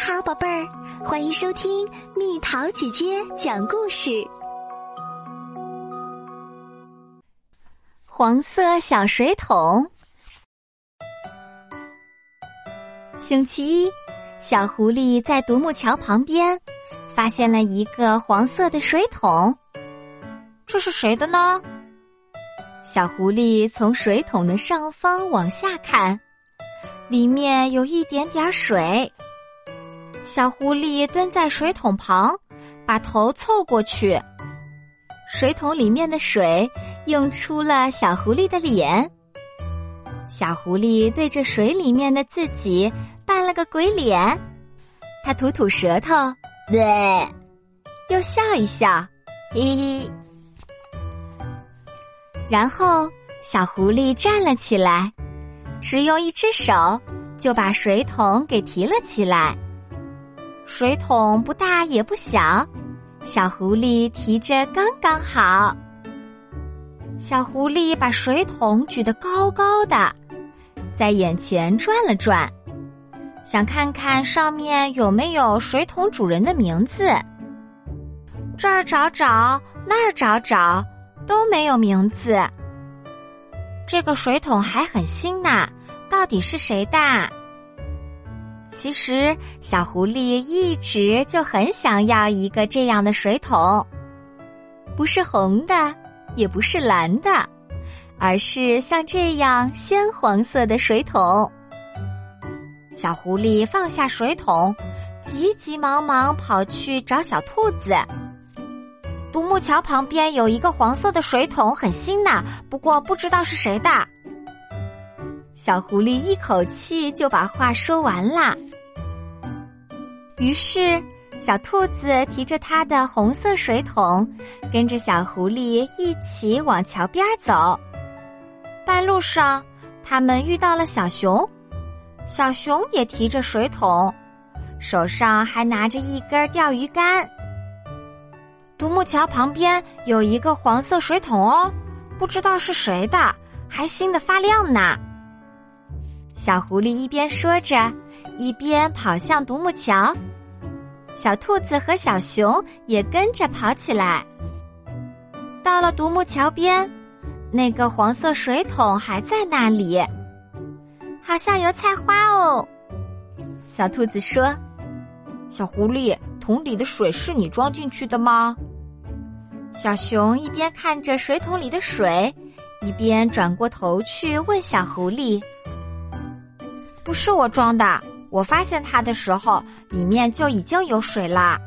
你好，宝贝儿，欢迎收听蜜桃姐姐讲故事。黄色小水桶。星期一，小狐狸在独木桥旁边发现了一个黄色的水桶。这是谁的呢？小狐狸从水桶的上方往下看，里面有一点点水。小狐狸蹲在水桶旁，把头凑过去，水桶里面的水映出了小狐狸的脸。小狐狸对着水里面的自己扮了个鬼脸，它吐吐舌头，又笑一笑，嘿嘿。然后小狐狸站了起来，只用一只手就把水桶给提了起来。水桶不大也不小，小狐狸提着刚刚好。小狐狸把水桶举得高高的，在眼前转了转，想看看上面有没有水桶主人的名字。这儿找找，那儿找找，都没有名字。这个水桶还很新呢，到底是谁的？其实小狐狸一直就很想要一个这样的水桶，不是红的，也不是蓝的，而是像这样鲜黄色的水桶。小狐狸放下水桶，急急忙忙跑去找小兔子。独木桥旁边有一个黄色的水桶，很新呢，不过不知道是谁的。小狐狸一口气就把话说完了。于是小兔子提着它的红色水桶，跟着小狐狸一起往桥边走。半路上他们遇到了小熊，小熊也提着水桶，手上还拿着一根钓鱼竿。独木桥旁边有一个黄色水桶哦，不知道是谁的，还新的发亮呢。小狐狸一边说着，一边跑向独木桥，小兔子和小熊也跟着跑起来。到了独木桥边，那个黄色水桶还在那里，好像有菜花哦。小兔子说：“小狐狸，桶里的水是你装进去的吗？”小熊一边看着水桶里的水，一边转过头去问小狐狸：“不是我装的，我发现它的时候，里面就已经有水啦。”“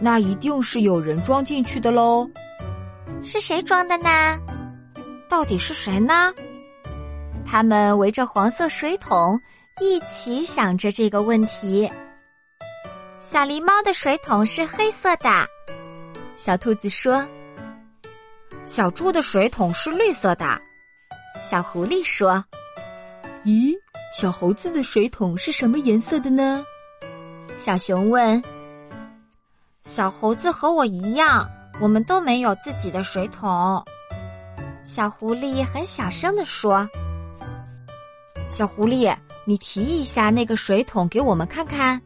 那一定是有人装进去的喽。”“是谁装的呢？到底是谁呢？”他们围着黄色水桶一起想着这个问题。小狸猫的水桶是黑色的，小兔子说。小猪的水桶是绿色的，小狐狸说。咦，小猴子的水桶是什么颜色的呢？小熊问。小猴子和我一样，我们都没有自己的水桶，小狐狸很小声地说。小狐狸，你提一下那个水桶给我们看看。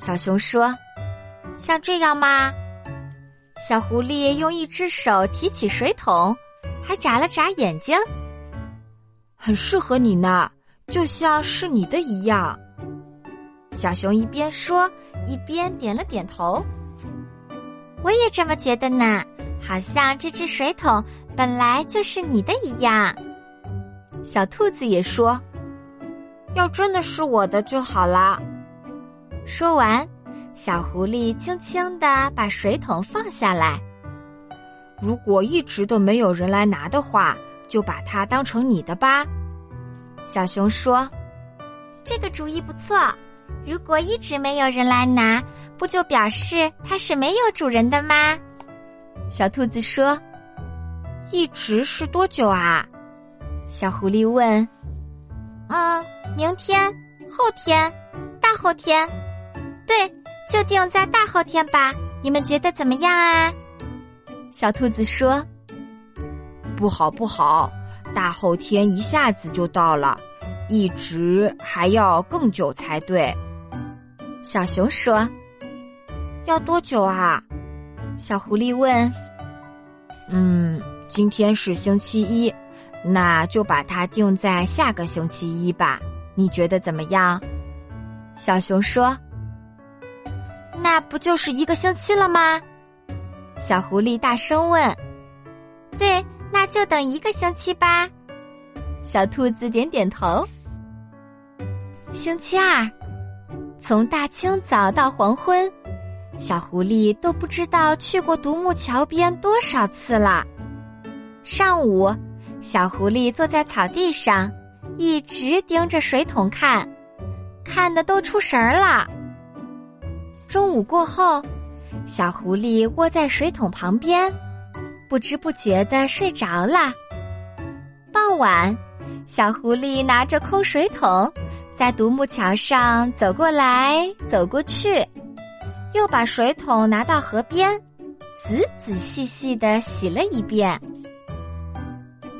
小熊说。像这样吗？小狐狸用一只手提起水桶，还眨了眨眼睛。很适合你呢，就像是你的一样。小熊一边说，一边点了点头。我也这么觉得呢，好像这只水桶本来就是你的一样。小兔子也说，要真的是我的就好啦。说完，小狐狸轻轻地把水桶放下来。如果一直都没有人来拿的话，就把它当成你的吧。小熊说。这个主意不错，如果一直没有人来拿，不就表示它是没有主人的吗？小兔子说。一直是多久啊？小狐狸问。明天，后天，大后天。对，就定在大后天吧，你们觉得怎么样啊？小兔子说。不好，大后天一下子就到了，一直还要更久才对。小熊说。要多久啊？小狐狸问。今天是星期一，那就把它定在下个星期一吧，你觉得怎么样？小熊说。那不就是一个星期了吗？小狐狸大声问。对，那就等一个星期吧。小兔子点点头。星期二，从大清早到黄昏，小狐狸都不知道去过独木桥边多少次了。上午，小狐狸坐在草地上，一直盯着水桶看，看得都出神儿了。中午过后，小狐狸窝在水桶旁边，不知不觉地睡着了。傍晚，小狐狸拿着空水桶，在独木桥上走过来走过去，又把水桶拿到河边，仔仔细细地洗了一遍。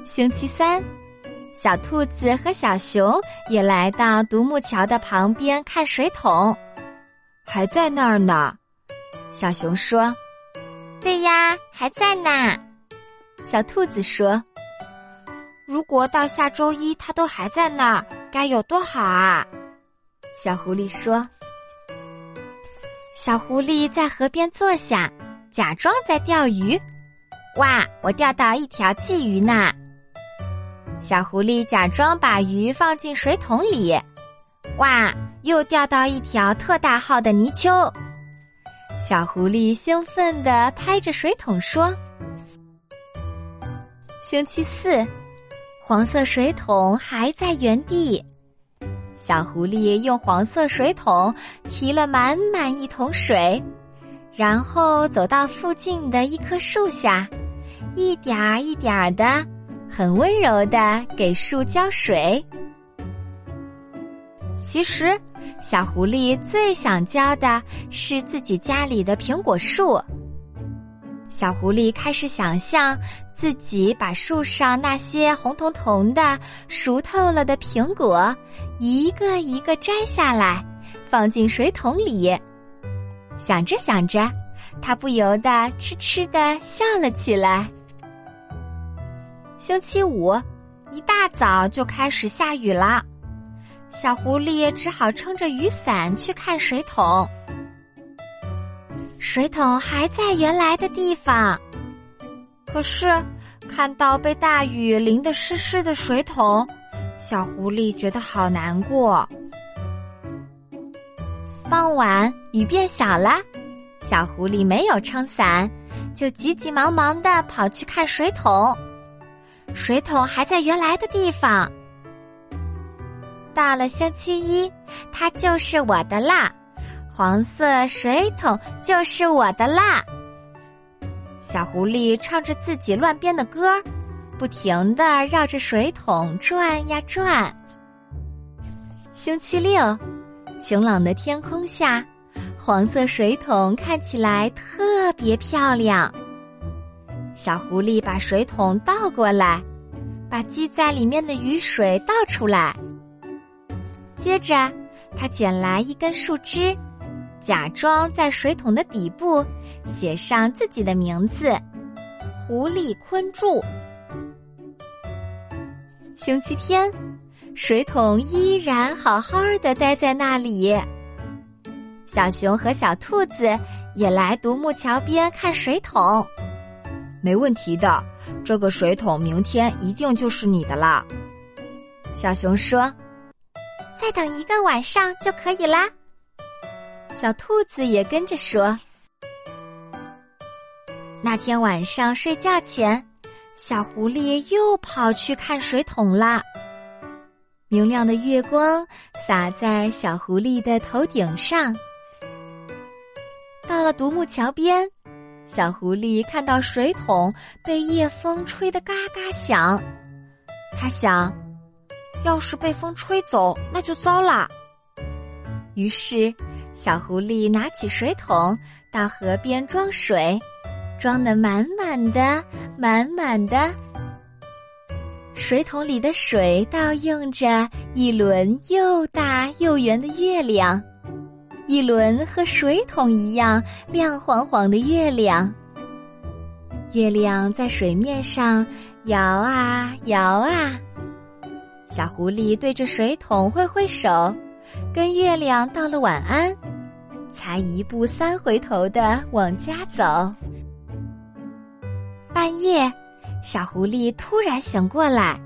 星期三，小兔子和小熊也来到独木桥的旁边看水桶。还在那儿呢，小熊说。对呀，还在呢，小兔子说。如果到下周一它都还在那儿，该有多好啊，小狐狸说。小狐狸在河边坐下，假装在钓鱼。哇，我钓到一条鲫鱼呢。小狐狸假装把鱼放进水桶里。哇，又钓到一条特大号的泥鳅。小狐狸兴奋地拍着水桶说。星期四，黄色水桶还在原地。小狐狸用黄色水桶提了满满一桶水，然后走到附近的一棵树下，一点儿一点儿的，很温柔的给树浇水。其实，小狐狸最想浇的是自己家里的苹果树。小狐狸开始想象自己把树上那些红彤彤的、熟透了的苹果一个一个摘下来，放进水桶里。想着想着，它不由得痴痴地笑了起来。星期五，一大早就开始下雨了。小狐狸只好撑着雨伞去看水桶。水桶还在原来的地方，可是看到被大雨淋得湿湿的水桶，小狐狸觉得好难过。傍晚，雨变小了，小狐狸没有撑伞，就急急忙忙地跑去看水桶。水桶还在原来的地方。到了星期一，它就是我的啦，黄色水桶就是我的啦。小狐狸唱着自己乱编的歌，不停地绕着水桶转呀转。星期六，晴朗的天空下，黄色水桶看起来特别漂亮。小狐狸把水桶倒过来，把积在里面的雨水倒出来。接着，他捡来一根树枝，假装在水桶的底部写上自己的名字——狐狸昆柱。星期天，水桶依然好好地待在那里。小熊和小兔子也来独木桥边看水桶。没问题的，这个水桶明天一定就是你的啦，小熊说。再等一个晚上就可以啦，小兔子也跟着说。那天晚上睡觉前，小狐狸又跑去看水桶啦。明亮的月光洒在小狐狸的头顶上。到了独木桥边，小狐狸看到水桶被夜风吹得嘎嘎响，它想，要是被风吹走，那就糟了。于是，小狐狸拿起水桶，到河边装水，装得满满的，满满的。水桶里的水倒映着一轮又大又圆的月亮，一轮和水桶一样亮晃晃的月亮。月亮在水面上摇啊摇啊，小狐狸对着水桶挥挥手，跟月亮道了晚安，才一步三回头地往家走。半夜，小狐狸突然醒过来，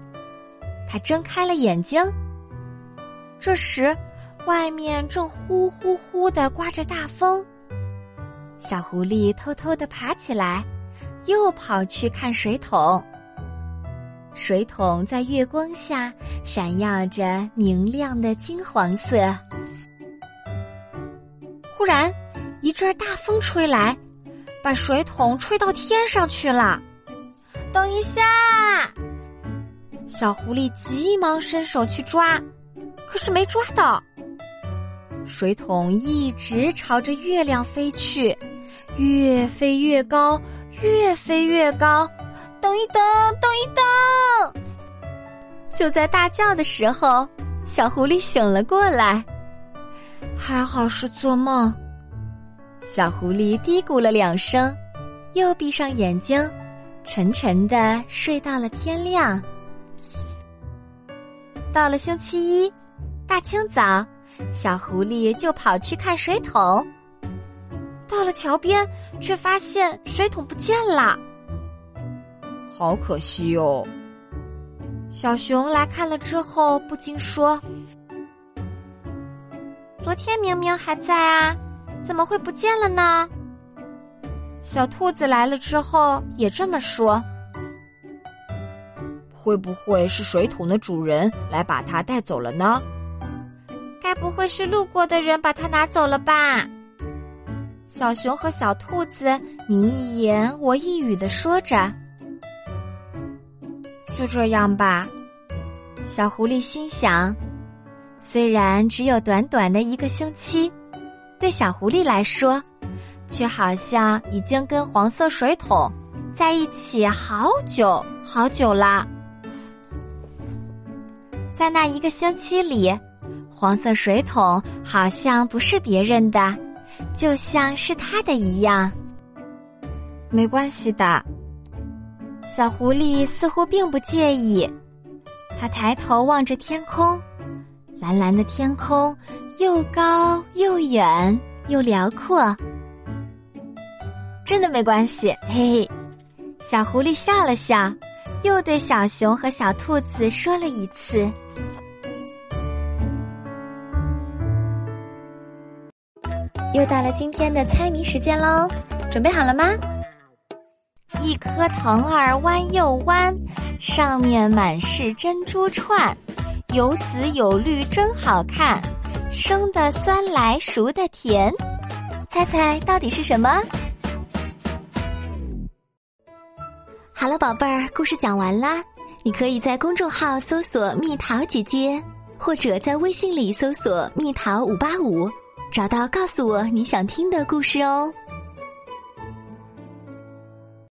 它睁开了眼睛。这时外面正呼呼呼地刮着大风，小狐狸偷偷地爬起来，又跑去看水桶。水桶在月光下闪耀着明亮的金黄色。忽然一阵大风吹来，把水桶吹到天上去了。等一下！小狐狸急忙伸手去抓，可是没抓到。水桶一直朝着月亮飞去，越飞越高，越飞越高。等一等，等一等！就在大叫的时候，小狐狸醒了过来。还好是做梦。小狐狸嘀咕了两声，又闭上眼睛，沉沉地睡到了天亮。到了星期一，大清早，小狐狸就跑去看水桶，到了桥边，却发现水桶不见了，好可惜哦。小熊来看了之后不禁说：“昨天明明还在啊，怎么会不见了呢？”小兔子来了之后也这么说：“会不会是水桶的主人来把它带走了呢？”该不会是路过的人把它拿走了吧？小熊和小兔子你一言我一语地说着。就这样吧，小狐狸心想。虽然只有短短的一个星期，对小狐狸来说，却好像已经跟黄色水桶在一起好久好久啦。在那一个星期里，黄色水桶好像不是别人的，就像是他的一样。没关系的，小狐狸似乎并不介意。他抬头望着天空，蓝蓝的天空又高又远又辽阔。真的没关系，嘿嘿。小狐狸笑了笑，又对小熊和小兔子说了一次。又到了今天的猜谜时间喽，准备好了吗？一颗藤儿弯又弯，上面满是珍珠串，有紫有绿真好看，生的酸来熟的甜，猜猜到底是什么？好了宝贝儿，故事讲完啦。你可以在公众号搜索蜜桃姐姐，或者在微信里搜索蜜桃585，找到告诉我你想听的故事哦。